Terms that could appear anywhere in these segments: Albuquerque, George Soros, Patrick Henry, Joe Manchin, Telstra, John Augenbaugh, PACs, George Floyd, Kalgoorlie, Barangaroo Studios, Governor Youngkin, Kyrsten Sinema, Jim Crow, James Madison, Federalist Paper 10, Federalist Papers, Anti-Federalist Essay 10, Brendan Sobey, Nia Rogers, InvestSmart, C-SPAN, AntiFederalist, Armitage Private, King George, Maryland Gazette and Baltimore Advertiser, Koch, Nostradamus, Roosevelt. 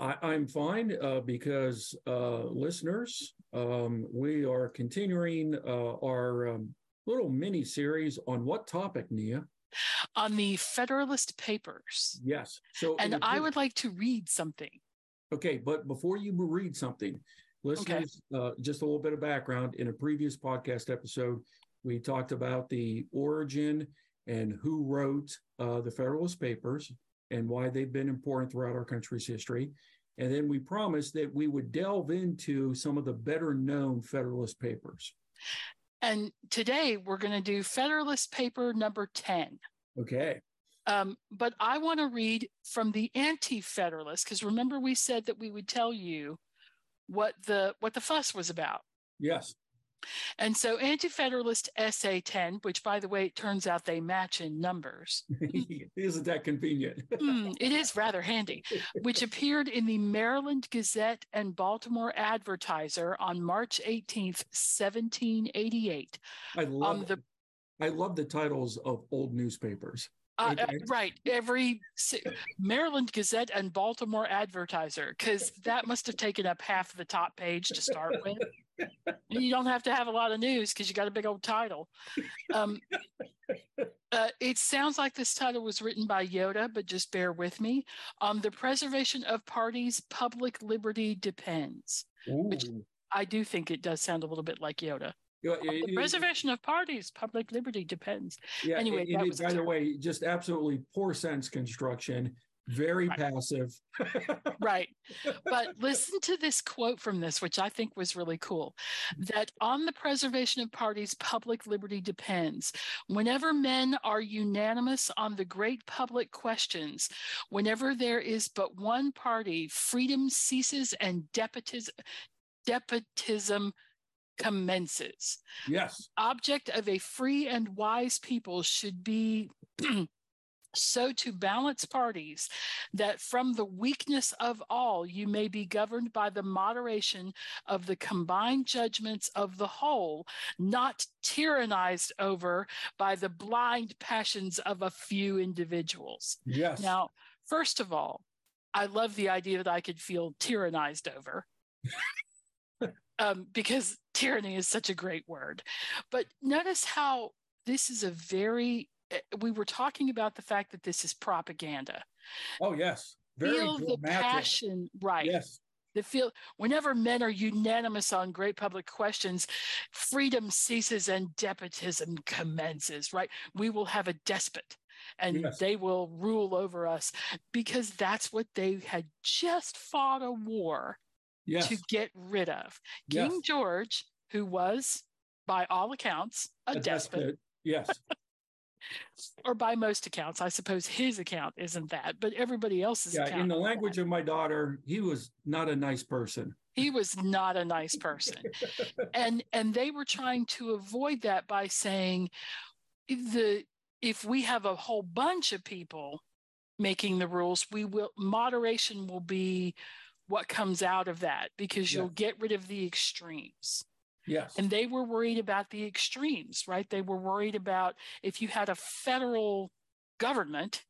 I'm fine because listeners, we are continuing our little mini-series on what topic, Nia? On the Federalist Papers. Yes. I would like to read something. Okay, but before you read something, listeners, just a little bit of background. In a previous podcast episode, we talked about the origin and who wrote the Federalist Papers and why they've been important throughout our country's history. And then we promised that we would delve into some of the better-known Federalist Papers. And today we're going to do Federalist Paper number 10. Okay. But I want to read from the Anti-Federalist, because remember we said that we would tell you what the fuss was about. Yes. And so Anti-Federalist Essay 10, which, by the way, it turns out they match in numbers. Isn't that convenient? It is rather handy, which appeared in the Maryland Gazette and Baltimore Advertiser on March 18th, 1788. I love the titles of old newspapers. Right. Every Maryland Gazette and Baltimore Advertiser, because that must have taken up half the top page to start with. You don't have to have a lot of news because you got a big old title. It sounds like this title was written by Yoda, but just bear with me. The preservation of parties, public liberty depends. Ooh. Which I do think it does sound a little bit like Yoda. The preservation of parties, public liberty depends. Yeah, anyway, by the way, just absolutely poor sentence construction, very passive. Right. But listen to this quote from this, which I think was really cool, that on the preservation of parties, public liberty depends. Whenever men are unanimous on the great public questions, whenever there is but one party, freedom ceases and despotism commences. Yes. Object of a free and wise people should be so to balance parties that from the weakness of all you may be governed by the moderation of the combined judgments of the whole, not tyrannized over by the blind passions of a few individuals. Yes. Now, first of all, I love the idea that I could feel tyrannized over. Because tyranny is such a great word. But notice how this is we were talking about the fact that this is propaganda. Oh, yes. Very feel dramatic. The passion, right. Yes. Whenever men are unanimous on great public questions, freedom ceases and despotism commences, right? We will have a despot and yes, they will rule over us because that's what they had just fought a war. Yes. To get rid of. King yes. George, who was, by all accounts, a despot. Yes. Or by most accounts. I suppose his account isn't that, but everybody else's account. In the language of my daughter, he was not a nice person. He was not a nice person. And they were trying to avoid that by saying, if we have a whole bunch of people making the rules, moderation will be what comes out of that, because you'll yes. get rid of the extremes. Yes. And they were worried about the extremes, right? They were worried about if you had a federal government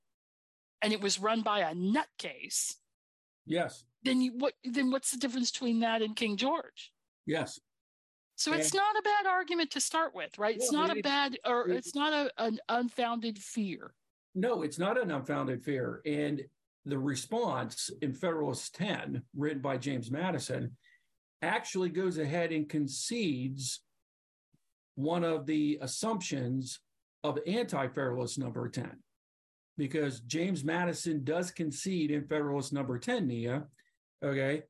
and it was run by a nutcase. Yes. Then what's the difference between that and King George? Yes. So it's not a bad argument to start with, right? It's not a bad, or it's not an unfounded fear. No, it's not an unfounded fear. And the response in Federalist 10, written by James Madison, actually goes ahead and concedes one of the assumptions of Anti-Federalist number 10, because James Madison does concede in Federalist number 10, Nia, okay,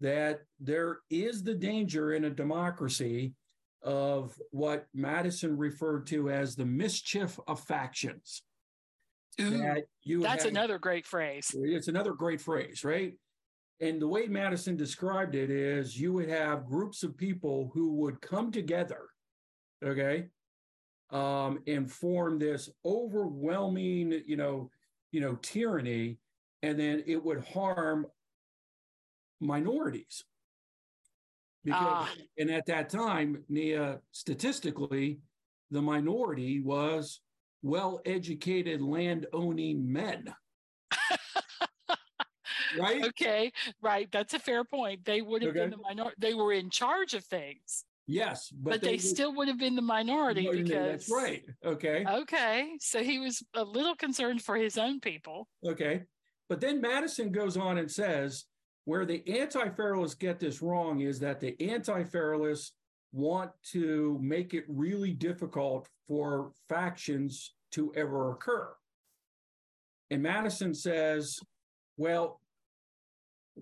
that there is the danger in a democracy of what Madison referred to as the mischief of factions. Ooh, that's another great phrase. It's another great phrase, right? And the way Madison described it is you would have groups of people who would come together, okay, and form this overwhelming, tyranny, and then it would harm minorities. Because, and at that time, Nia, statistically, the minority was well-educated land-owning men. Right? Okay, right. That's a fair point. They would have been the minority. They were in charge of things. Yes. But they still would have been the minority because... That's right. Okay. Okay. So he was a little concerned for his own people. Okay. But then Madison goes on and says, where the anti-federalists get this wrong is that the anti-federalists want to make it really difficult for factions to ever occur. And Madison says, well,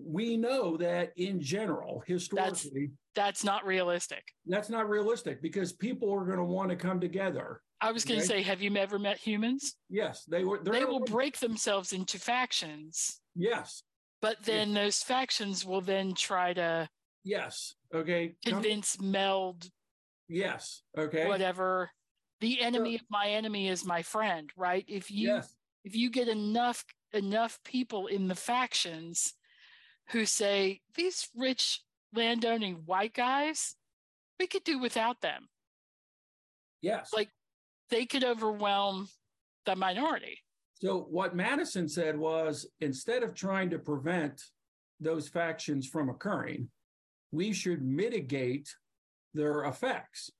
we know that in general, historically... That's not realistic. That's not realistic because people are going to want to come together. I was going to say, have you ever met humans? Yes. They will break themselves into factions. Yes. But then those factions will then try to... Yes. Okay. Convince, meld. Yes. Okay. Whatever. The enemy of my enemy is my friend, right? If you get enough people in the factions who say, these rich landowning white guys, we could do without them. Yes. Like they could overwhelm the minority. So what Madison said was, instead of trying to prevent those factions from occurring, we should mitigate their effects.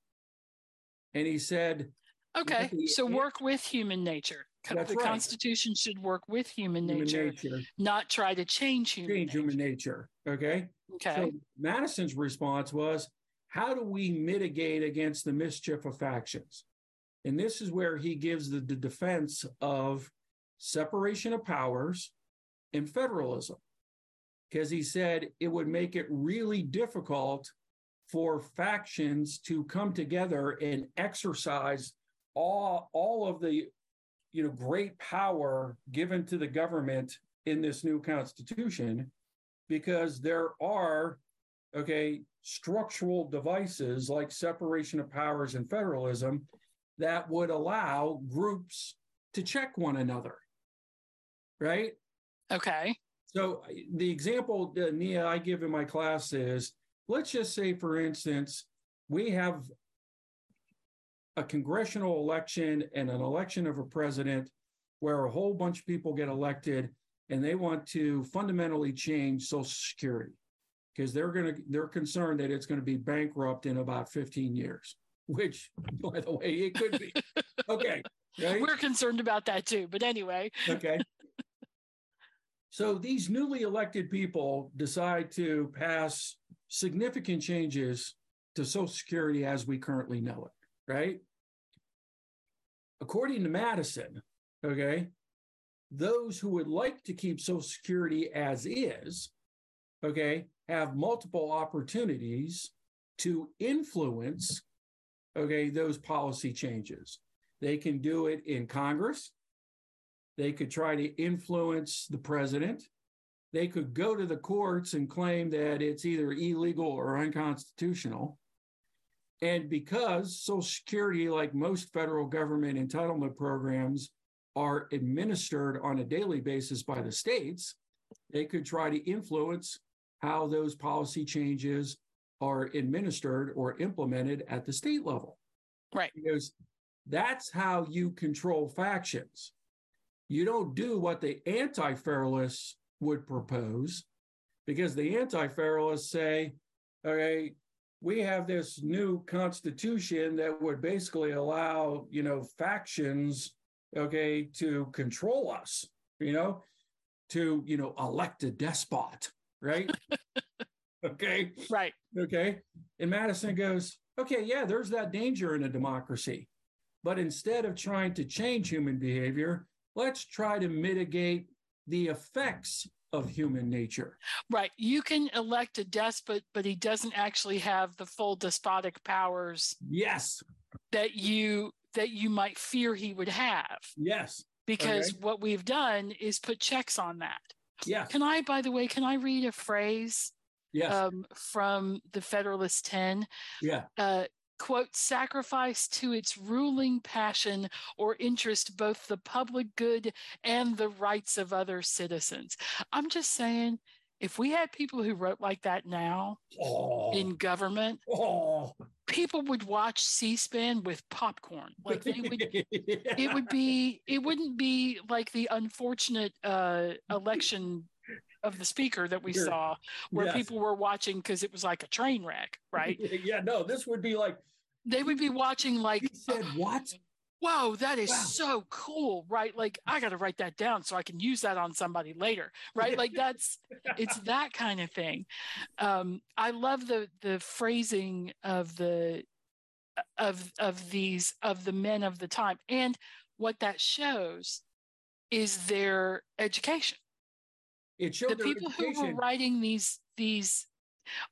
And he said... Okay, so work with human nature. That's the right. Constitution should work with human nature, not try to change human nature. Okay? Okay. So Madison's response was, how do we mitigate against the mischief of factions? And this is where he gives the defense of separation of powers and federalism, because he said it would make it really difficult for factions to come together and exercise all of the great power given to the government in this new constitution, because there are structural devices like separation of powers and federalism that would allow groups to check one another, right? Okay. So the example, Nia, I give in my class is, let's just say, for instance, we have a congressional election and an election of a president where a whole bunch of people get elected and they want to fundamentally change Social Security because they're concerned that it's going to be bankrupt in about 15 years, which, by the way, it could be. Okay. Right? We're concerned about that too, but anyway. Okay. So these newly elected people decide to pass significant changes to Social Security as we currently know it, right? According to Madison, those who would like to keep Social Security as is, have multiple opportunities to influence, those policy changes. They can do it in Congress. They could try to influence the president. They could go to the courts and claim that it's either illegal or unconstitutional. And because Social Security, like most federal government entitlement programs, are administered on a daily basis by the states, they could try to influence how those policy changes are administered or implemented at the state level. Right. Because that's how you control factions. You don't do what the anti-federalists would propose, because the anti-federalists say, we have this new constitution that would basically allow, factions, to control us, to, elect a despot, right? Okay. Right. Okay. And Madison goes, there's that danger in a democracy. But instead of trying to change human behavior, let's try to mitigate the effects of human nature. Right. You can elect a despot, but he doesn't actually have the full despotic powers. Yes. That you might fear he would have. Yes. Because what we've done is put checks on that. Yeah. Can I, by the way, can I read a phrase from the Federalist 10? Yeah. Quote, sacrifice to its ruling passion or interest both the public good and the rights of other citizens. I'm just saying, if we had people who wrote like that now in government, people would watch C-SPAN with popcorn. Like they would, it would be, it wouldn't be like the unfortunate election of the speaker that we saw, where people were watching because it was like a train wreck, right? This would be like, they would be watching like, he said what? Whoa, that is so cool, right? Like, I got to write that down so I can use that on somebody later, right? Like that's, it's that kind of thing. I love the phrasing of the, of these, of the men of the time. And what that shows is their education. It showed the people who were writing these,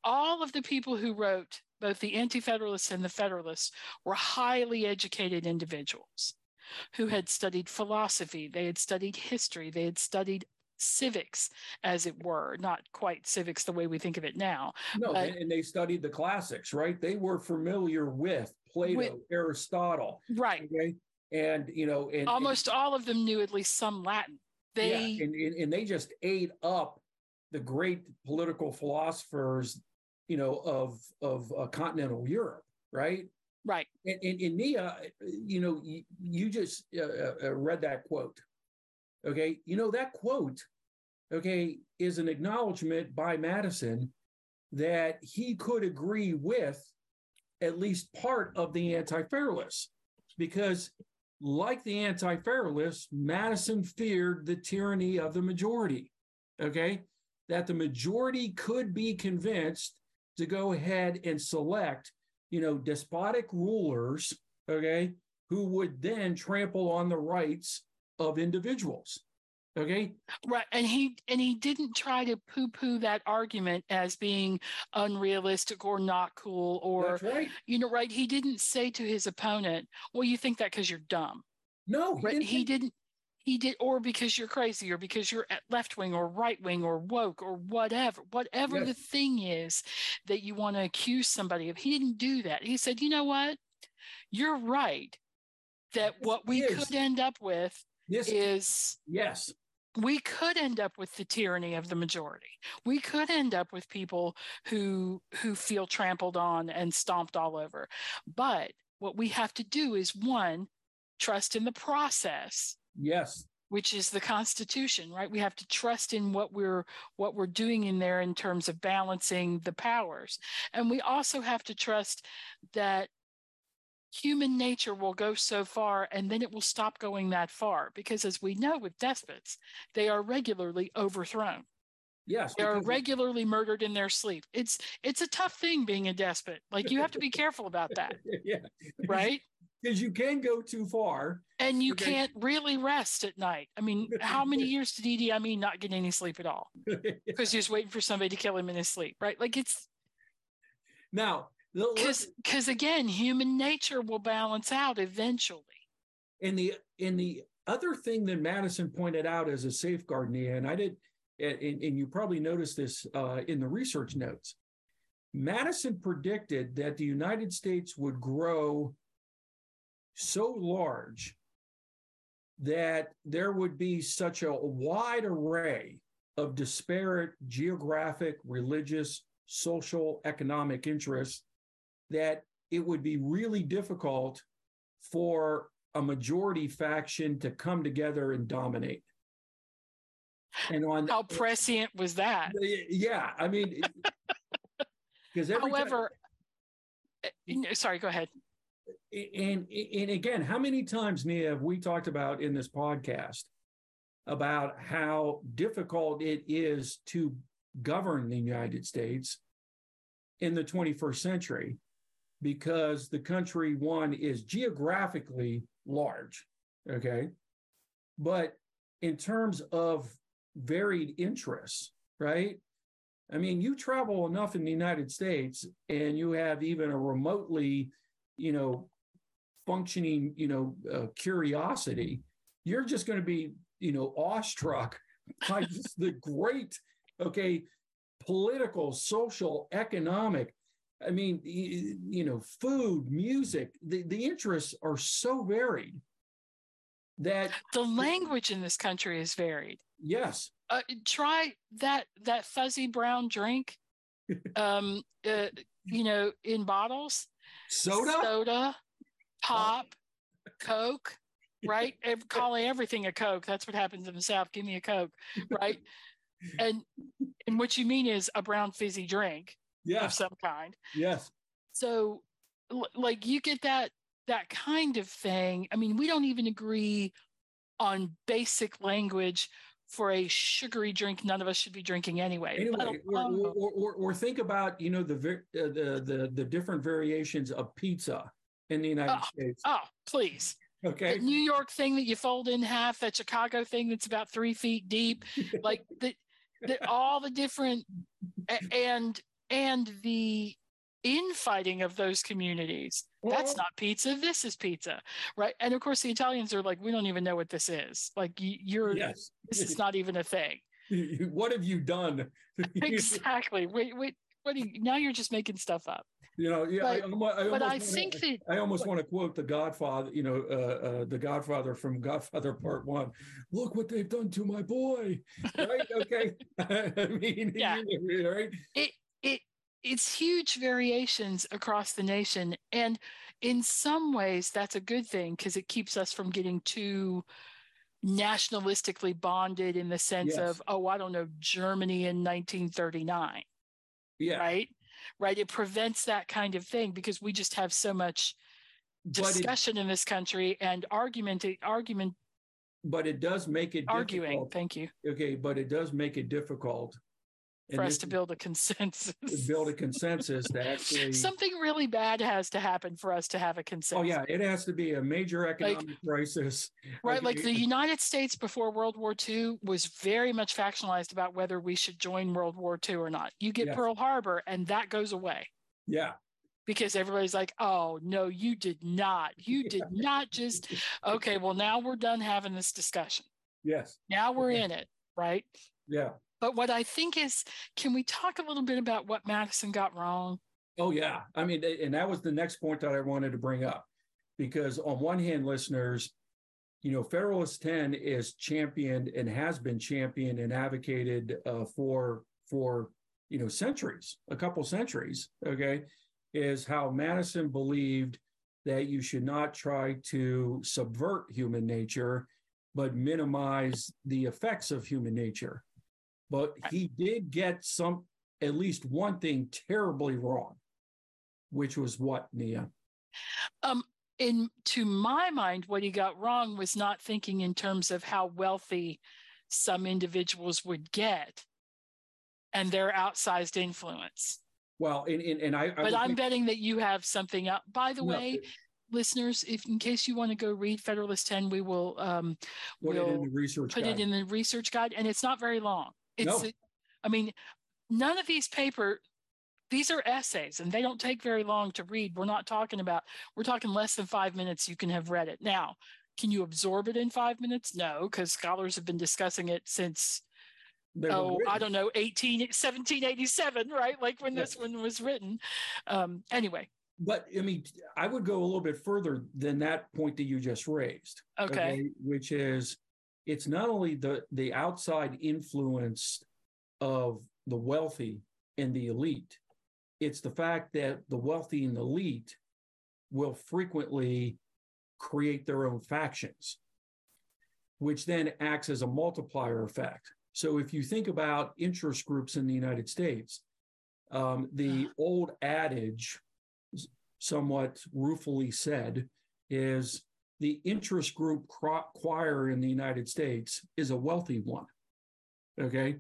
all of the people who wrote both the Anti-Federalists and the Federalists were highly educated individuals who had studied philosophy, they had studied history, they had studied civics, as it were, not quite civics the way we think of it now. No, and they studied the classics, right? They were familiar with Plato, Aristotle. Right. Okay? And, you know, and, almost all of them knew at least some Latin. They, and they just ate up the great political philosophers, you know, of continental Europe, right? Right. And Nia, you know, you just read that quote, okay? You know, that quote, okay, is an acknowledgement by Madison that he could agree with at least part of the Anti-Federalists, because like the Anti-Federalists, Madison feared the tyranny of the majority, okay? That the majority could be convinced to go ahead and select, you know, despotic rulers, okay, who would then trample on the rights of individuals, okay? Right, and he didn't try to poo-poo that argument as being unrealistic or not cool or, you know, right? He didn't say to his opponent, well, you think that because you're dumb. No, he didn't, or because you're crazy, or because you're left wing, or right wing, or woke, or whatever the thing is that you want to accuse somebody of. He didn't do that. He said, you know what? You're right that what we could end up with is we could end up with the tyranny of the majority. We could end up with people who feel trampled on and stomped all over. But what we have to do is, one, trust in the process. Yes. Which is the Constitution, right? We have to trust in what we're doing in there in terms of balancing the powers. And we also have to trust that human nature will go so far and then it will stop going that far. Because as we know with despots, they are regularly overthrown. Yes. They are regularly murdered in their sleep. It's a tough thing being a despot. Like, you have to be careful about that. Yeah. Right? Because you can go too far. And you can't really rest at night. I mean, how many years did Idi Amin not get any sleep at all? Because he was waiting for somebody to kill him in his sleep, right? Like, it's... Now... Because, again, human nature will balance out eventually. And the other thing that Madison pointed out as a safeguard, Nia, and I did... And you probably noticed this in the research notes. Madison predicted that the United States would grow so large that there would be such a wide array of disparate geographic, religious, social, economic interests that it would be really difficult for a majority faction to come together and dominate. And how prescient was that? Yeah, I mean, because sorry, go ahead. And again, how many times, Nia, have we talked about in this podcast about how difficult it is to govern the United States in the 21st century because the country, one, is geographically large, okay? But in terms of varied interests, right? I mean, you travel enough in the United States and you have even a remotely, you know, functioning, you know, curiosity, you're just going to be, you know, awestruck by just the great, political, social, economic, I mean, food, music, the interests are so varied that the language in this country is varied. Yes. Try that fuzzy brown drink, in bottles. Soda, pop, Coke, right? Calling everything a Coke. That's what happens in the South. Give me a Coke, right? And what you mean is a brown fizzy drink of some kind. Yes. So, you get that kind of thing. I mean, we don't even agree on basic language for a sugary drink none of us should be drinking anyway. Or think about the different variations of pizza in the United States. Oh, please. Okay. The New York thing that you fold in half, that Chicago thing that's about 3 feet deep, all the different and the infighting of those communities. That's not pizza. This is pizza, right? And of course, the Italians are like, we don't even know what this is. This is not even a thing. What have you done? Exactly. Wait. Now you're just making stuff up. I almost want to quote the Godfather. The Godfather from Godfather Part One. Look what they've done to my boy. Right? Okay. I mean, yeah. Right. It's huge variations across the nation. And in some ways, that's a good thing because it keeps us from getting too nationalistically bonded in the sense of, Germany in 1939. Yeah. Right. Right. It prevents that kind of thing because we just have so much discussion in this country and argument. But it does make it difficult. Thank you. Okay. But it does make it difficult for us to build a consensus. Build a consensus that actually... Something really bad has to happen for us to have a consensus. Oh, yeah. It has to be a major economic crisis. Right. The United States before World War II was very much factionalized about whether we should join World War II or not. You get Pearl Harbor and that goes away. Yeah. Because everybody's like, oh, no, you did not. You did not just... Okay, well, now we're done having this discussion. Yes. Now we're in it, right? Yeah. But what I think is, can we talk a little bit about what Madison got wrong? Oh, yeah. I mean, and that was the next point that I wanted to bring up, because on one hand, listeners, Federalist 10 is championed and has been championed and advocated for centuries, a couple centuries, okay, is how Madison believed that you should not try to subvert human nature, but minimize the effects of human nature. But he did get at least one thing terribly wrong, which was what, Nia? To my mind, what he got wrong was not thinking in terms of how wealthy some individuals would get and their outsized influence. Well, I'm betting that you have something up. By the way, listeners, if in case you want to go read Federalist 10, we will put it in the research guide, and it's not very long. None of these papers, these are essays and they don't take very long to read. We're talking less than 5 minutes. You can have read it. Now, can you absorb it in 5 minutes? No, because scholars have been discussing it since, 1787, right? Like when this one was written. Anyway. But I mean, I would go a little bit further than that point that you just raised. Okay. Which is, it's not only the outside influence of the wealthy and the elite, it's the fact that the wealthy and the elite will frequently create their own factions, which then acts as a multiplier effect. So if you think about interest groups in the United States, the old adage, somewhat ruefully said, is, the interest group choir in the United States is a wealthy one, okay?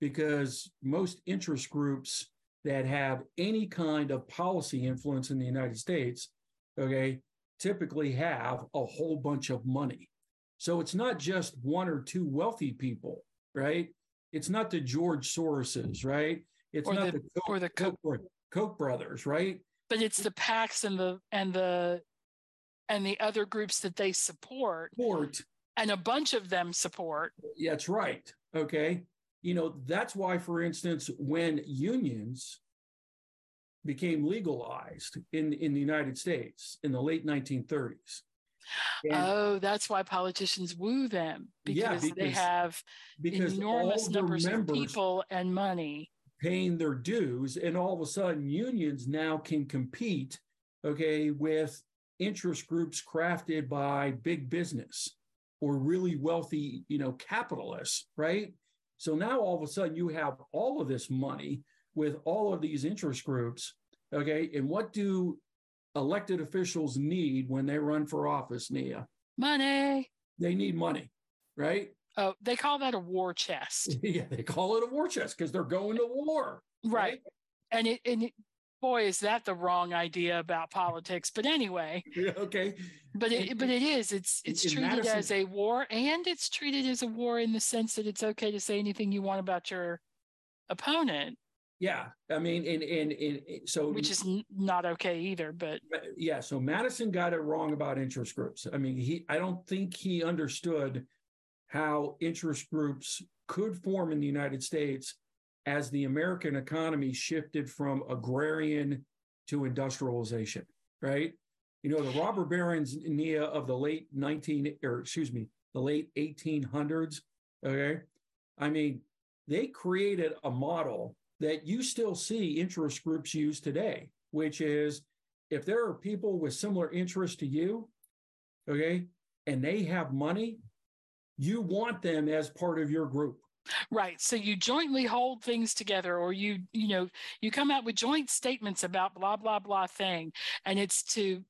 Because most interest groups that have any kind of policy influence in the United States, okay, typically have a whole bunch of money. So it's not just one or two wealthy people, right? It's not the George Soroses, right? It's not the Koch brothers, right? But it's the PACs and the other groups that they support and a bunch of them support. Yeah, that's right. Okay. You know, that's why, for instance, when unions became legalized in the United States in the late 1930s. And, that's why politicians woo them, because enormous numbers of people and money paying their dues, and all of a sudden unions now can compete, okay, with interest groups crafted by big business or really wealthy, you know, capitalists, right? So now all of a sudden you have all of this money with all of these interest groups, okay? And what do elected officials need when they run for office, Nia? Money. They need money, right? Oh, they call that a war chest. Yeah, they call it a war chest because they're going to war. Right. And boy, is that the wrong idea about politics. But anyway. Okay. But it is. It's treated as a war, and it's treated as a war in the sense that it's okay to say anything you want about your opponent. Yeah, I mean, and so, which is not okay either, but yeah. So Madison got it wrong about interest groups. I mean, I don't think he understood how interest groups could form in the United States as the American economy shifted from agrarian to industrialization, right? You know, the robber barons, Nia, of the late 1800s. Okay, I mean, they created a model that you still see interest groups use today, which is if there are people with similar interests to you, okay, and they have money, you want them as part of your group. Right. So you jointly hold things together, or you come out with joint statements about blah, blah, blah thing. And it's to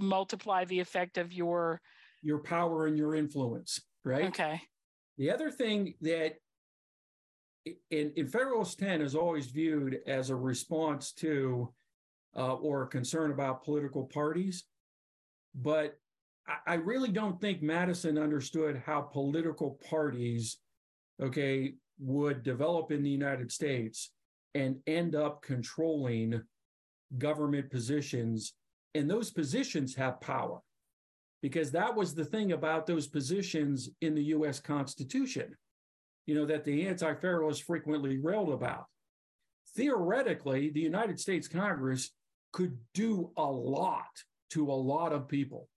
multiply the effect of your power and your influence. Right. Okay. The other thing that in Federalist 10 is always viewed as a response to or a concern about political parties. But I really don't think Madison understood how political parties, okay, would develop in the United States and end up controlling government positions. And those positions have power, because that was the thing about those positions in the U.S. Constitution, you know, that the Anti-Federalists frequently railed about. Theoretically, the United States Congress could do a lot to a lot of people.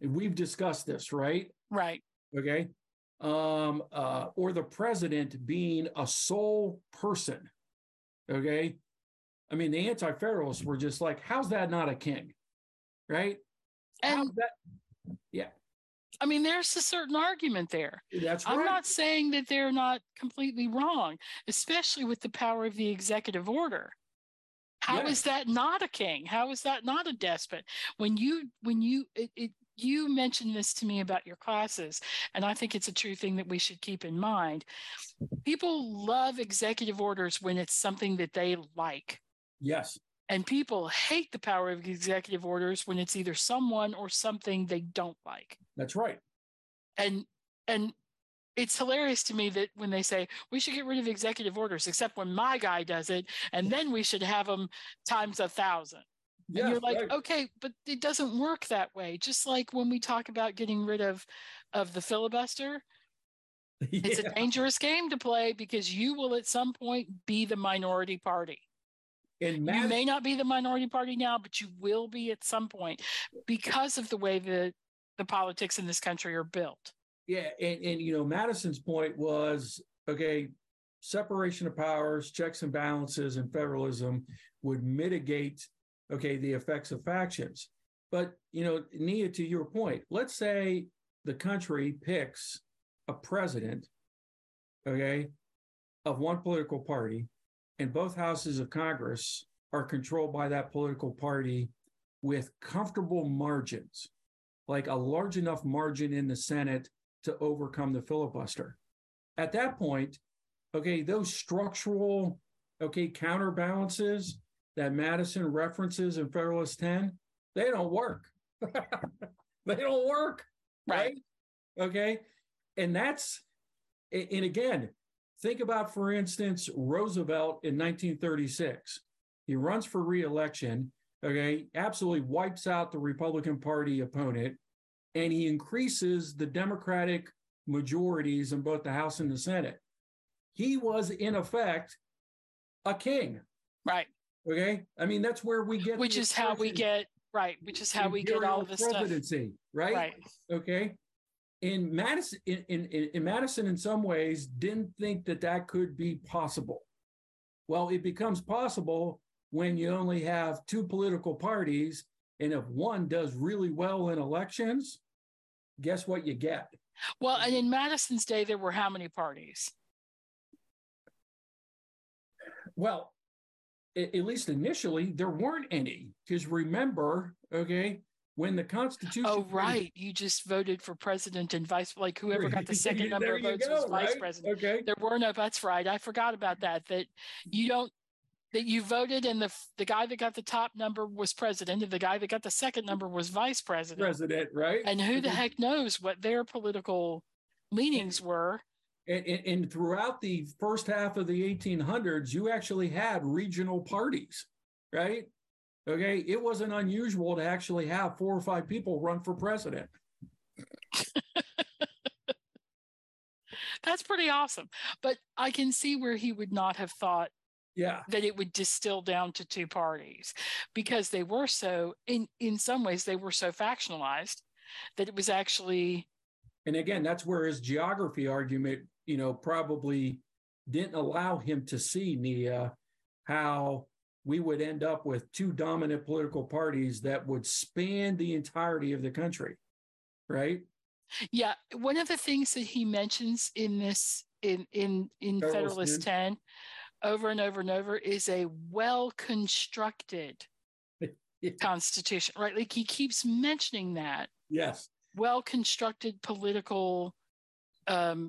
And we've discussed this, right? Right. Okay. Or the president being a sole person. Okay. I mean, the Anti-Federalists were just like, how's that not a king? Right? How's that? Yeah. I mean, there's a certain argument there. That's right. I'm not saying that they're not completely wrong, especially with the power of the executive order. How is that not a king? How is that not a despot? You mentioned this to me about your classes, and I think it's a true thing that we should keep in mind. People love executive orders when it's something that they like. Yes. And people hate the power of executive orders when it's either someone or something they don't like. That's right. And it's hilarious to me that when they say, we should get rid of executive orders, except when my guy does it, and then we should have them times 1,000. Yes, and you're like, right. Okay, but it doesn't work that way. Just like when we talk about getting rid of the filibuster, it's a dangerous game to play, because you will at some point be the minority party. And you may not be the minority party now, but you will be at some point because of the way the politics in this country are built. Yeah. And you know, Madison's point was, okay, separation of powers, checks and balances, and federalism would mitigate, okay, the effects of factions. But, you know, Nia, to your point, let's say the country picks a president, okay, of one political party, and both houses of Congress are controlled by that political party with comfortable margins, like a large enough margin in the Senate to overcome the filibuster. At that point, okay, those structural, okay, counterbalances that Madison references in Federalist 10, they don't work. They don't work, right? Okay, and again, think about, for instance, Roosevelt in 1936. He runs for re-election, okay, absolutely wipes out the Republican Party opponent, and he increases the Democratic majorities in both the House and the Senate. He was, in effect, a king. Right. Okay? I mean, that's where we get... Which is how we get... Right. Which is how we get all this presidency, stuff. Right? Right. Okay? And Madison, Madison, in some ways, didn't think that that could be possible. Well, it becomes possible when you only have two political parties, and if one does really well in elections, guess what you get? Well, and in Madison's day, there were how many parties? Well, at least initially, there weren't any. Because remember, okay, when the Constitution... Oh, right. You just voted for president and vice... Like, whoever got the second number of votes was vice president. Okay. There were no... That's right. I forgot about that. That you don't... That you voted and the guy that got the top number was president and the guy that got the second number was vice president. President, right. And who the heck knows what their political leanings were. And throughout the first half of the 1800s, you actually had regional parties, right? Okay. It wasn't unusual to actually have 4 or 5 people run for president. That's pretty awesome. But I can see where he would not have thought that it would distill down to two parties, because they were so, in some ways, they were so factionalized that it was actually... And again, that's where his geography argument, you know, probably didn't allow him to see, Nia, how we would end up with two dominant political parties that would span the entirety of the country, right? Yeah. One of the things that he mentions in this, in Federalist 10 over and over and over is a well-constructed constitution, right? Like he keeps mentioning that. Yes. Well-constructed political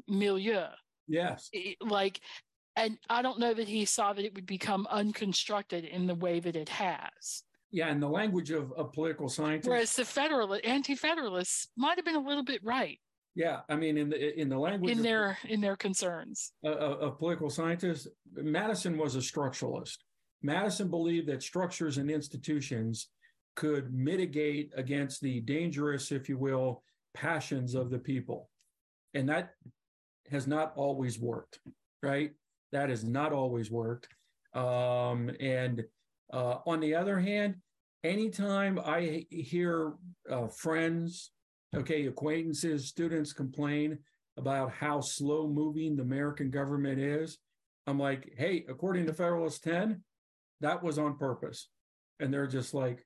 milieu. Yes. Like, and I don't know that he saw that it would become unconstructed in the way that it has. Yeah, in the language of political science. Whereas the anti-federalists might have been a little bit right. Yeah, I mean, in the language in their concerns of political scientists, Madison was a structuralist. Madison believed that structures and institutions could mitigate against the dangerous, if you will, passions of the people, and that has not always worked. Right, that has not always worked. And on the other hand, anytime I hear friends. Okay, acquaintances, students complain about how slow-moving the American government is. I'm like, hey, according to Federalist 10, that was on purpose. And they're just like,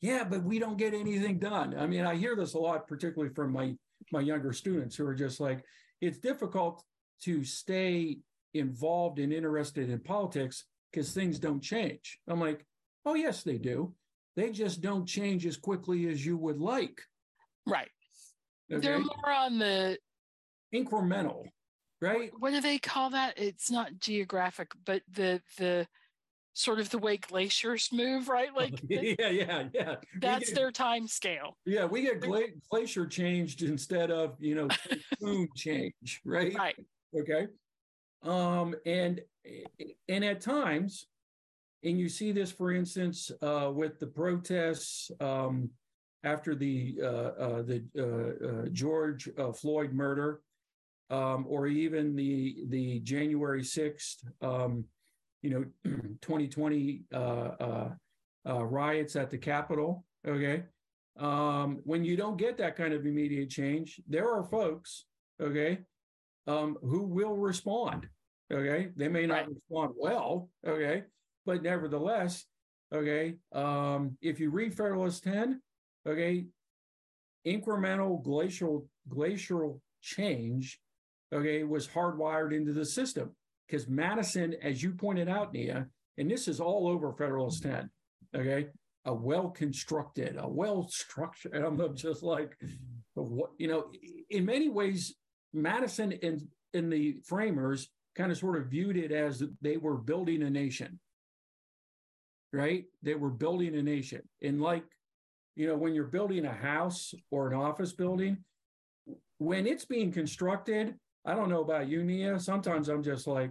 yeah, but we don't get anything done. I mean, I hear this a lot, particularly from my younger students who are just like, it's difficult to stay involved and interested in politics because things don't change. I'm like, oh, yes, they do. They just don't change as quickly as you would like. Right. Okay. They're more on the incremental, right? What do they call that? It's not geographic, but the sort of the way glaciers move, right? Like yeah. That's their time scale. Yeah, we get glacier changed instead of, you know, moon change, right? Right. Okay. And at times, and you see this, for instance, with the protests. After the George Floyd murder, or even the January 6th, 2020 riots at the Capitol. Okay, when you don't get that kind of immediate change, there are folks, okay, who will respond. Okay, they may not respond well. Okay, but nevertheless, okay, if you read Federalist 10. Okay, incremental glacial change, okay, was hardwired into the system because Madison, as you pointed out, Nia, and this is all over Federalist 10, okay, a well-structured, and I'm just like, what, you know, in many ways, Madison and the framers kind of sort of viewed it as they were building a nation, right? They were building a nation. And like, you know, when you're building a house or an office building, when it's being constructed, I don't know about you, Nia. Sometimes I'm just like,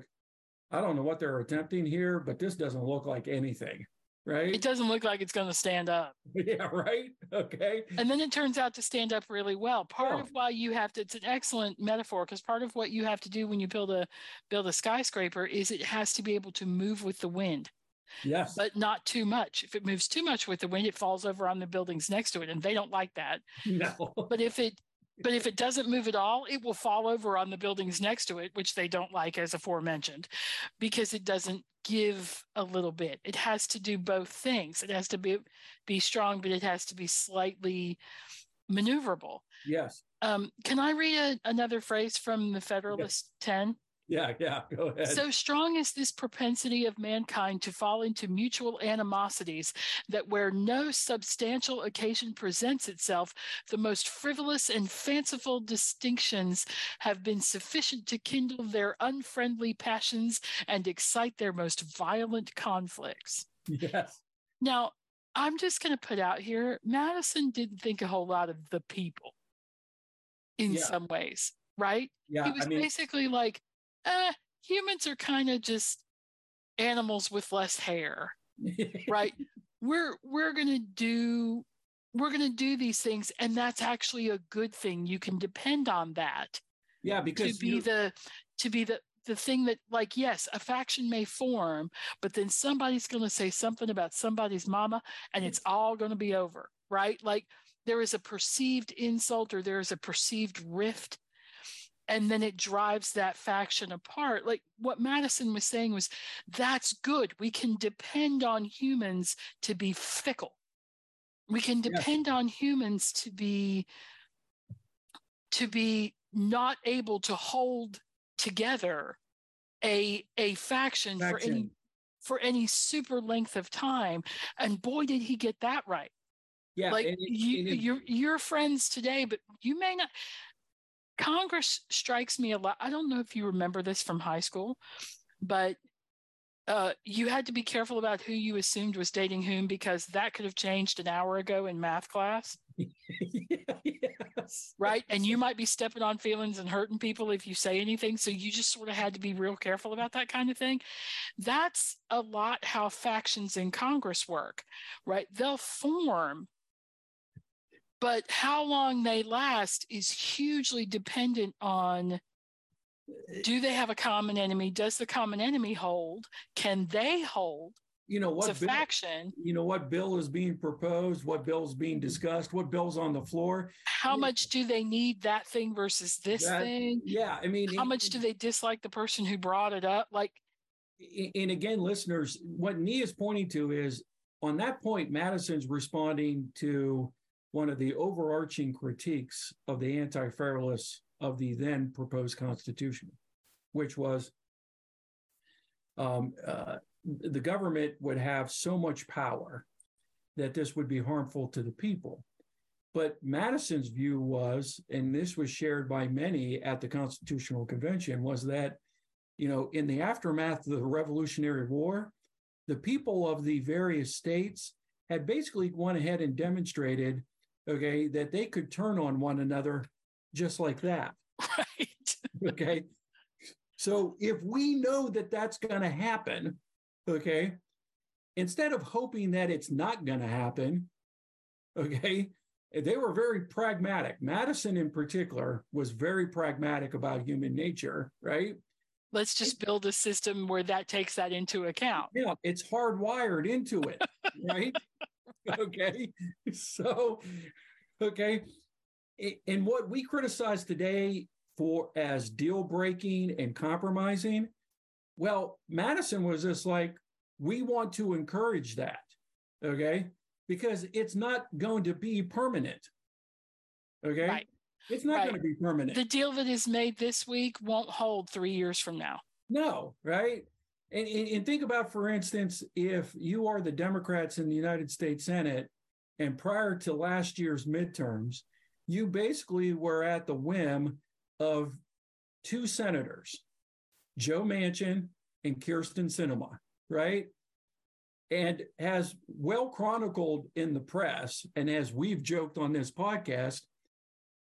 I don't know what they're attempting here, but this doesn't look like anything, right? It doesn't look like it's going to stand up. Yeah, right? Okay. And then it turns out to stand up really well. Part of why you have to, it's an excellent metaphor, because part of what you have to do when you build a skyscraper is it has to be able to move with the wind. Yes. But not too much. If it moves too much with the wind, it falls over on the buildings next to it, and they don't like that. No. But if it doesn't move at all, it will fall over on the buildings next to it, which they don't like, as aforementioned, because it doesn't give a little bit. It has to do both things. It has to be strong, but it has to be slightly maneuverable. Yes. Can I read another phrase from the Federalist 10? Yeah, yeah, go ahead. So strong is this propensity of mankind to fall into mutual animosities that where no substantial occasion presents itself, the most frivolous and fanciful distinctions have been sufficient to kindle their unfriendly passions and excite their most violent conflicts. Yes. Now, I'm just going to put out here, Madison didn't think a whole lot of the people in some ways, right? Yeah, he was basically like, humans are kind of just animals with less hair, right? We're gonna do these things, and that's actually a good thing. You can depend on that. Yeah, because to be the thing that, like, yes, a faction may form, but then somebody's gonna say something about somebody's mama, and it's all gonna be over, right? Like there is a perceived insult or there is a perceived rift. And then it drives that faction apart. Like what Madison was saying was, that's good. We can depend on humans to be fickle. We can depend on humans to be not able to hold together a faction. for any super length of time. And boy, did he get that right. Yeah, like you're friends today, but you may not. Congress strikes me a lot. I don't know if you remember this from high school, but you had to be careful about who you assumed was dating whom, because that could have changed an hour ago in math class. Yes. Right? And you might be stepping on feelings and hurting people if you say anything. So you just sort of had to be real careful about that kind of thing. That's a lot how factions in Congress work, right? They'll form, but how long they last is hugely dependent on, do they have a common enemy? Does the common enemy hold? Can they hold? You know what faction? You know what bill is being proposed? What bill's being discussed? What bill's on the floor? How much do they need that thing versus this thing? Yeah, I mean, how much do they dislike the person who brought it up? Like, and again, listeners, what Nia is pointing to is on that point, Madison's responding to one of the overarching critiques of the anti-federalists of the then proposed Constitution, which was the government would have so much power that this would be harmful to the people. But Madison's view was, and this was shared by many at the Constitutional Convention, was that, you know, in the aftermath of the Revolutionary War, the people of the various states had basically gone ahead and demonstrated that they could turn on one another just like that. Right. Okay. So if we know that that's going to happen, instead of hoping that it's not going to happen, they were very pragmatic. Madison in particular was very pragmatic about human nature, right? Let's just build a system where that takes that into account. Yeah, it's hardwired into it, right? Okay. So, and what we criticize today for as deal breaking and compromising, well, Madison was just like, we want to encourage that, because it's not going to be permanent, Right. It's not going to be permanent. The deal that is made this week won't hold 3 years from now. No, right? And think about, for instance, if you are the Democrats in the United States Senate, and prior to last year's midterms, you basically were at the whim of two senators, Joe Manchin and Kyrsten Sinema, right? And as well chronicled in the press, and as we've joked on this podcast,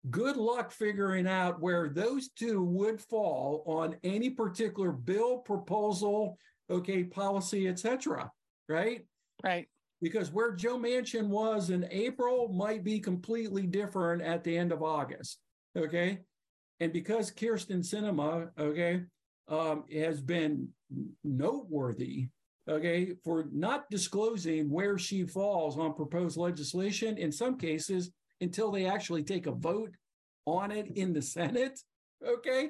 good luck figuring out where those two would fall on any particular bill, proposal, policy, etc. Right? Right. because where Joe Manchin was in April might be completely different at the end of August, okay? And because Kyrsten Sinema, okay, has been noteworthy, okay, for not disclosing where she falls on proposed legislation in some cases until they actually take a vote on it in the Senate, okay?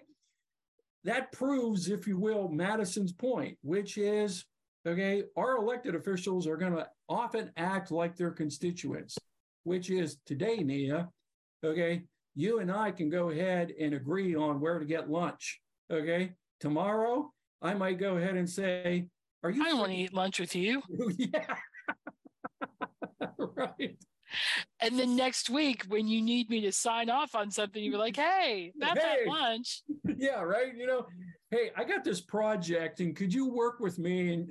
That proves, if you will, Madison's point, which is, okay, our elected officials are going to often act like their constituents, which is today, Nia, okay, you and I can go ahead and agree on where to get lunch, okay? Tomorrow, I might go ahead and say, are you... I don't want to eat lunch with you. Yeah. Right. And then next week, when you need me to sign off on something, you're like, hey, that's at lunch. Yeah, right. You know, hey, I got this project and could you work with me?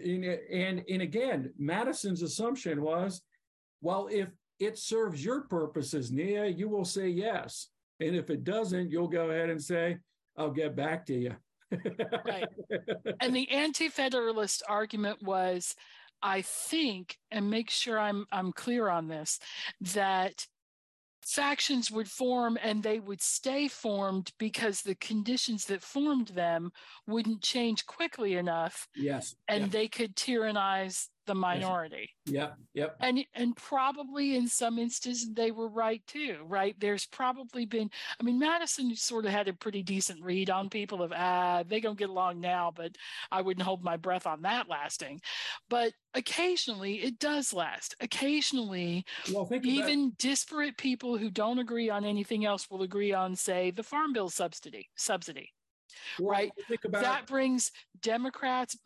And again, Madison's assumption was, well, if it serves your purposes, Nia, you will say yes. And if it doesn't, you'll go ahead and say, I'll get back to you. Right. And the anti-federalist argument was, I think, and make sure I'm clear on this, that factions would form and they would stay formed because the conditions that formed them wouldn't change quickly enough. Yes. And they could tyrannize the minority. Yes. Yep. And probably in some instances they were right too, right? There's probably been, I mean, Madison sort of had a pretty decent read on people of, they don't get along now, but I wouldn't hold my breath on that lasting. But occasionally it does last. Occasionally, well, even disparate people who don't agree on anything else will agree on, say, the farm bill subsidy. Well, right. Brings Democrats,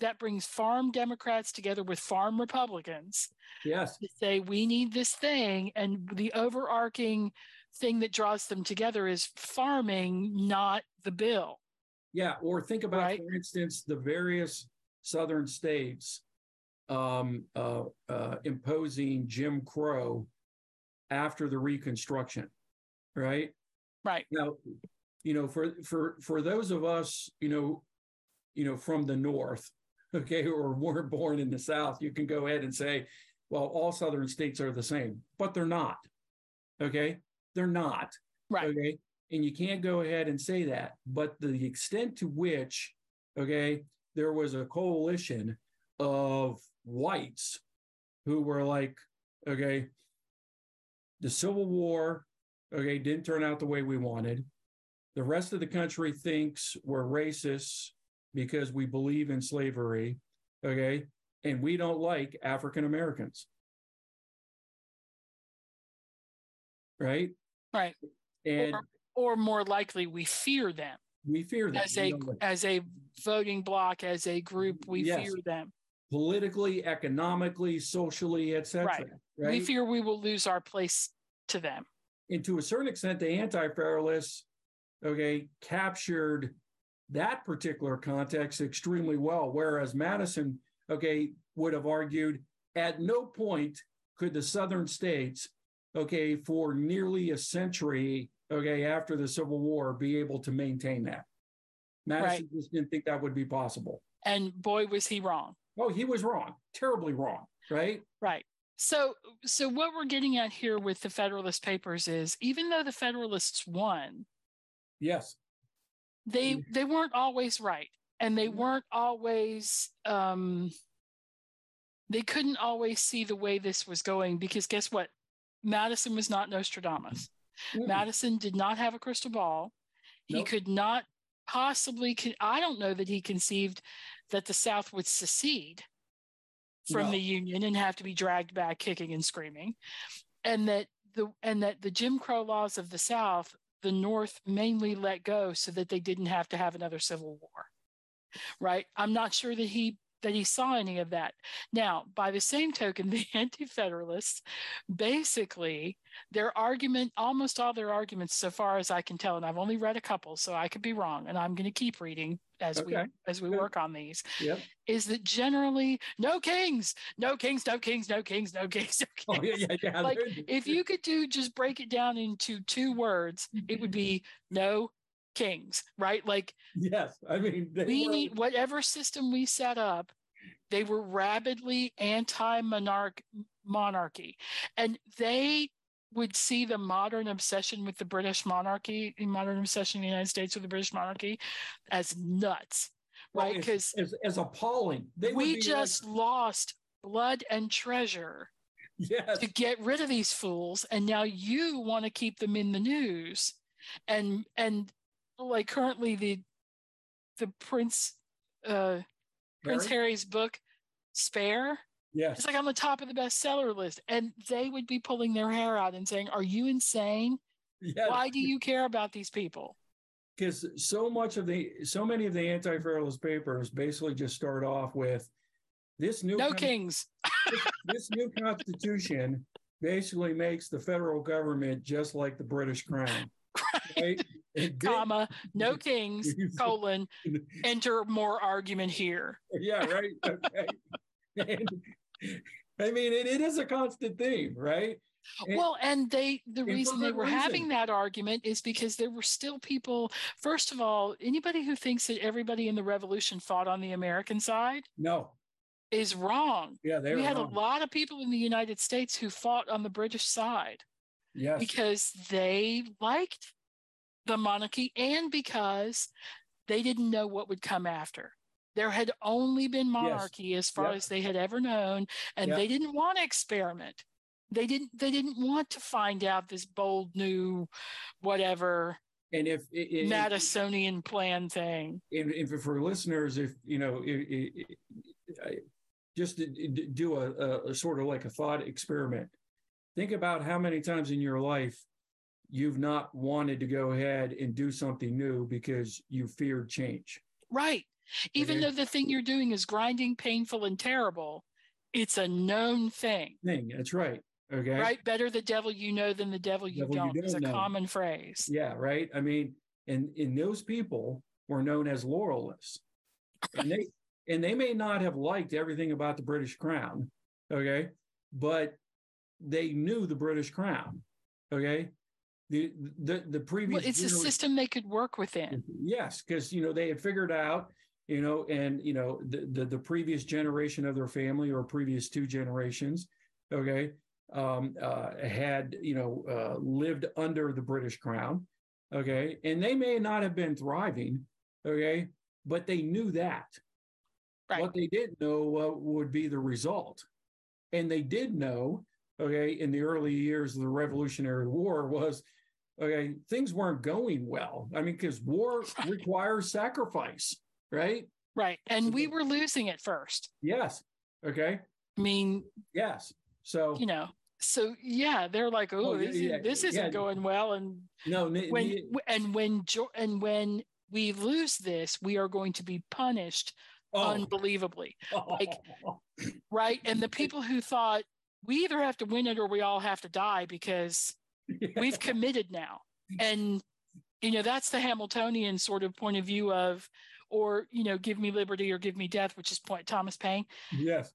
that brings farm Democrats together with farm Republicans. Yes. To say we need this thing. And the overarching thing that draws them together is farming, not the bill. Yeah. Or think about, for instance, the various Southern states imposing Jim Crow after the Reconstruction. Right. Right. Now, you know, for those of us, you know, from the North, okay, or were born in the South, you can go ahead and say, well, all Southern states are the same, but they're not. Okay, they're not. Right. Okay, and you can't go ahead and say that. But the extent to which, okay, there was a coalition of whites who were like, okay, the Civil War, okay, didn't turn out the way we wanted. The rest of the country thinks we're racist because we believe in slavery, okay? And we don't like African Americans. Right? Right. And or more likely, we fear them. We fear them. As a voting bloc, as a group, we fear them. Politically, economically, socially, etc. Right. Right. We fear we will lose our place to them. And to a certain extent, the anti-federalists, okay, captured that particular context extremely well, whereas Madison, okay, would have argued at no point could the Southern states, okay, for nearly a century, okay, after the Civil War, be able to maintain that. Madison just didn't think that would be possible. And boy, was he wrong. Oh, he was wrong. Terribly wrong, right? Right. So what we're getting at here with the Federalist Papers is, even though the Federalists won, yes, they weren't always right, and they weren't always they couldn't always see the way this was going, because guess what? Madison was not Nostradamus. Mm-hmm. Madison did not have a crystal ball. Nope. He could not possibly. I don't know that he conceived that the South would secede from the Union and have to be dragged back kicking and screaming, and that the Jim Crow laws of the South, the North mainly let go so that they didn't have to have another Civil War, right? I'm not sure that he saw any of that. Now, by the same token, the anti-federalists, basically, their argument, almost all their arguments so far as I can tell, and I've only read a couple, so I could be wrong, and I'm going to keep reading as we work on these, is that generally no kings. Oh, yeah. Like, if you could just break it down into two words, it would be no kings, right? Like, yes, I mean, we need whatever system we set up They were rabidly anti-monarchy. And they would see the modern obsession with the British monarchy, the modern obsession in the United States with the British monarchy, as nuts, right? Because as appalling. We just lost blood and treasure to get rid of these fools, and now you want to keep them in the news. And like currently the Prince Harry's book, Spare. Yes. It's like on the top of the bestseller list. And they would be pulling their hair out and saying, are you insane? Yes. Why do you care about these people? Because so many of the Anti-Federalist papers basically just start off with this new kings. This new constitution basically makes the federal government just like the British crown. Right? Comma, no kings, colon, enter more argument here. Yeah, right. Okay. And, I mean, it is a constant theme, right? The reason they were having that argument is because there were still people. First of all, anybody who thinks that everybody in the revolution fought on the American side is wrong. Yeah, we had wrong. A lot of people in the United States who fought on the British side, because they liked the monarchy and because they didn't know what would come after. There had only been monarchy as far as they had ever known, and they didn't want to experiment. They didn't want to find out this bold new whatever and if Madisonian plan thing. And for listeners, just to do a sort of like a thought experiment, think about how many times in your life you've not wanted to go ahead and do something new because you feared change. Right. Even though the thing you're doing is grinding, painful, and terrible, it's a known thing. That's right. Okay. Right? Better the devil you know than the devil you don't is a common phrase. Yeah, right? I mean, and those people were known as Loyalists. And they may not have liked everything about the British crown, okay? But they knew the British crown, okay? The previous... Well, it's a system they could work within. Yes, because, they had figured out... the previous generation of their family or previous two generations, had, lived under the British crown, and they may not have been thriving, but they knew that. Right. What they didn't know would be the result. And they did know, in the early years of the Revolutionary War was, things weren't going well. I mean, because war requires sacrifice. Right. And we were losing at first. Yes. Okay. I mean, yes. So, they're like, this isn't going well. And when we lose this, we are going to be punished unbelievably. Right. And the people who thought we either have to win it or we all have to die because we've committed now. And, that's the Hamiltonian sort of point of view of, or, give me liberty or give me death, which is Thomas Paine. Yes.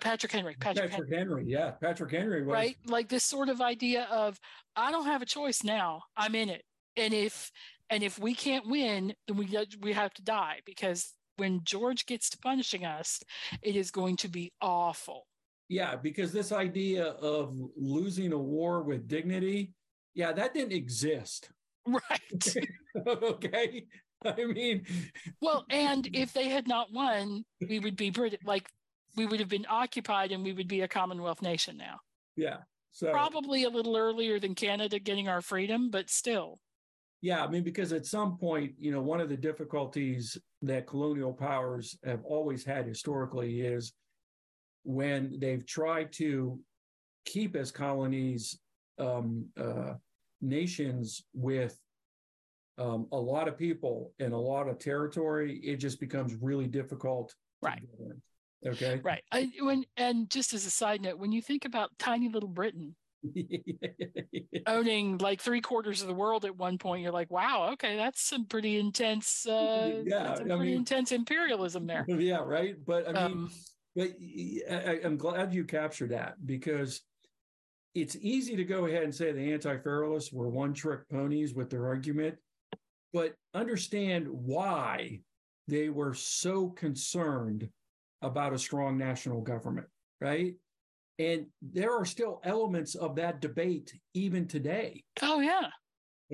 Patrick Henry. Patrick Henry. Yeah. Patrick Henry. Was... Right. Like this sort of idea of, I don't have a choice now. I'm in it. And if we can't win, then we have to die, because when George gets to punishing us, it is going to be awful. Yeah. Because this idea of losing a war with dignity, that didn't exist. Right. Okay. I mean, well, and if they had not won, we would be we would have been occupied and we would be a Commonwealth nation now. Yeah. So probably a little earlier than Canada getting our freedom, but still. Yeah. I mean, because at some point, one of the difficulties that colonial powers have always had historically is when they've tried to keep as colonies nations with a lot of people and a lot of territory, it just becomes really difficult. Right. Okay. Right. And just as a side note, when you think about tiny little Britain owning like 3/4 of the world at one point, you're like, wow, okay, that's some pretty intense, intense imperialism there. Yeah. Right. But I mean, I'm glad you captured that, because it's easy to go ahead and say the Anti-Federalists were one-trick ponies with their argument. But understand why they were so concerned about a strong national government, right? And there are still elements of that debate even today. Oh, yeah.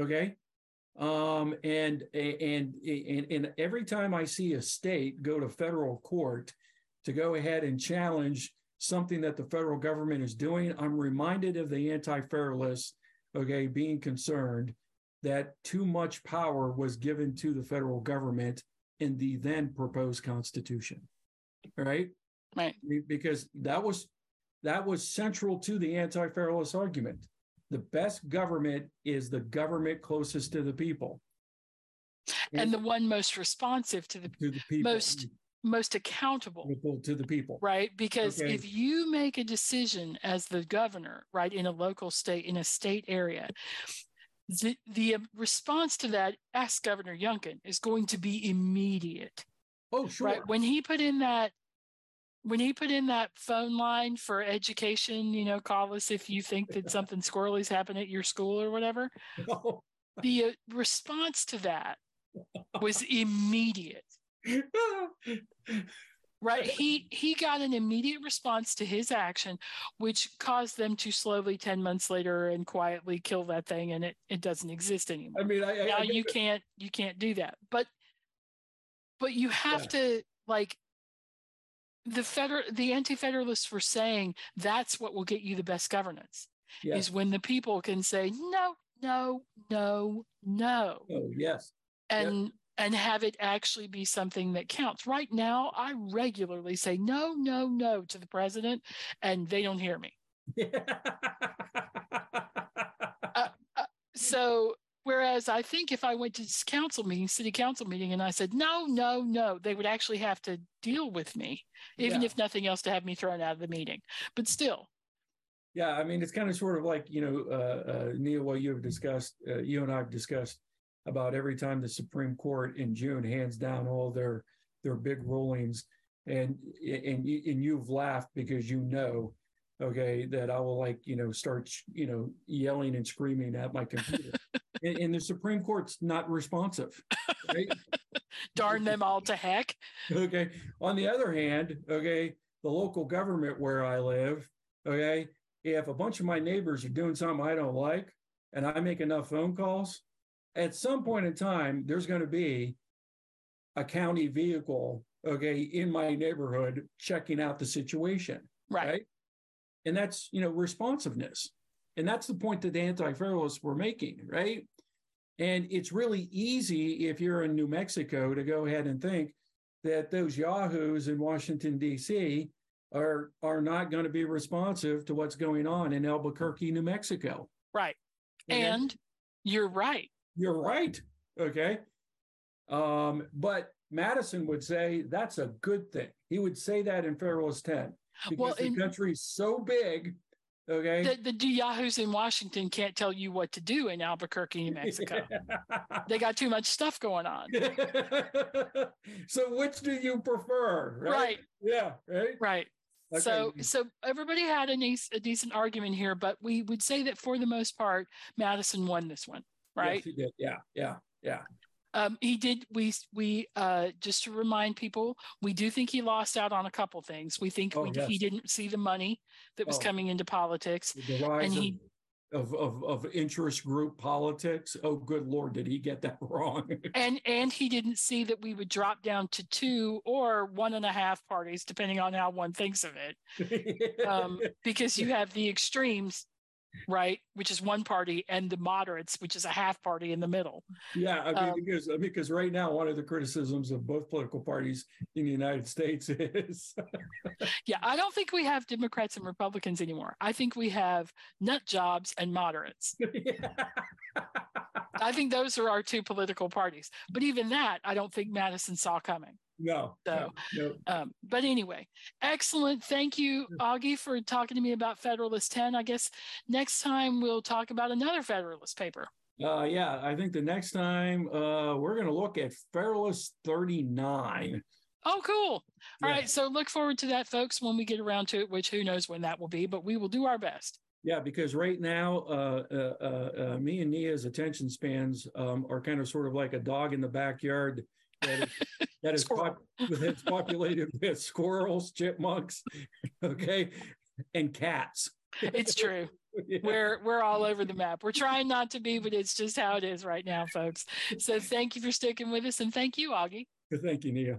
Okay. And every time I see a state go to federal court to go ahead and challenge something that the federal government is doing, I'm reminded of the anti-federalists, okay, being concerned that too much power was given to the federal government in the then proposed Constitution. All right? Right. Because that was central to the anti-federalist argument. The best government is the government closest to the people. And the one most responsive to the people. Most accountable to the people. Right? Because if you make a decision as the governor, right, in a local state, in a state area, the response to that, ask Governor Youngkin, is going to be immediate. Oh, sure. Right? When he put in that phone line for education, you know, call us if you think that something squirrely's happened at your school or whatever. Oh. The response to that was immediate. Right? He got an immediate response to his action, which caused them to slowly 10 months later and quietly kill that thing, and it doesn't exist anymore. I mean, now you can't do that. But you have to, like, the anti-federalists were saying that's what will get you the best governance, is when the people can say no, no, no, no. Oh, yes. And have it actually be something that counts. Right now, I regularly say no, no, no to the president, and they don't hear me. So whereas I think if I went to this city council meeting, and I said no, no, no, they would actually have to deal with me, even if nothing else, to have me thrown out of the meeting. But still. Yeah, I mean, it's kind of sort of like, you know, Neil, what you have discussed, you and I have discussed, about every time the Supreme Court in June hands down all their big rulings, and you've laughed because you know, okay, that I will, like, you know, start, you know, yelling and screaming at my computer. And the Supreme Court's not responsive. Right? Darn them all to heck. Okay. On the other hand, okay, the local government where I live, okay, if a bunch of my neighbors are doing something I don't like, and I make enough phone calls, at some point in time, there's going to be a county vehicle, okay, in my neighborhood checking out the situation, right? And that's, you know, responsiveness. And that's the point that the anti-federalists were making, right? And it's really easy if you're in New Mexico to go ahead and think that those yahoos in Washington, D.C. are not going to be responsive to what's going on in Albuquerque, New Mexico. Right. And you're right. You're right. Okay. But Madison would say that's a good thing. He would say that in Federalist 10 because the country's so big. Okay. The yahoos in Washington can't tell you what to do in Albuquerque, New Mexico. They got too much stuff going on. So which do you prefer? Right. Yeah. Right. Right. Okay. So everybody had a decent argument here, but we would say that for the most part, Madison won this one. Right. Yes, he did. Yeah. He did. We just to remind people, we do think he lost out on a couple things. We think he didn't see the money that was coming into politics. The rise and of interest group politics. Oh, good Lord, did he get that wrong? And he didn't see that we would drop down to 2 or 1.5 parties, depending on how one thinks of it, because you have the extremes. Right, which is one party, and the moderates, which is a half party in the middle. Yeah, I mean, because right now one of the criticisms of both political parties in the United States is, I don't think we have Democrats and Republicans anymore. I think we have nut jobs and moderates. I think those are our two political parties. But even that, I don't think Madison saw coming. No. So, no. But anyway, excellent. Thank you, Augie, for talking to me about Federalist 10. I guess next time we'll talk about another Federalist paper. I think the next time we're going to look at Federalist 39. Oh, cool. All right. So look forward to that, folks, when we get around to it, which who knows when that will be, but we will do our best. Yeah, because right now, me and Nia's attention spans are kind of sort of like a dog in the backyard that is populated with squirrels, chipmunks, okay, and cats. It's true. Yeah. We're all over the map. We're trying not to be, but it's just how it is right now, folks. So thank you for sticking with us, and thank you, Augie. Thank you, Nia.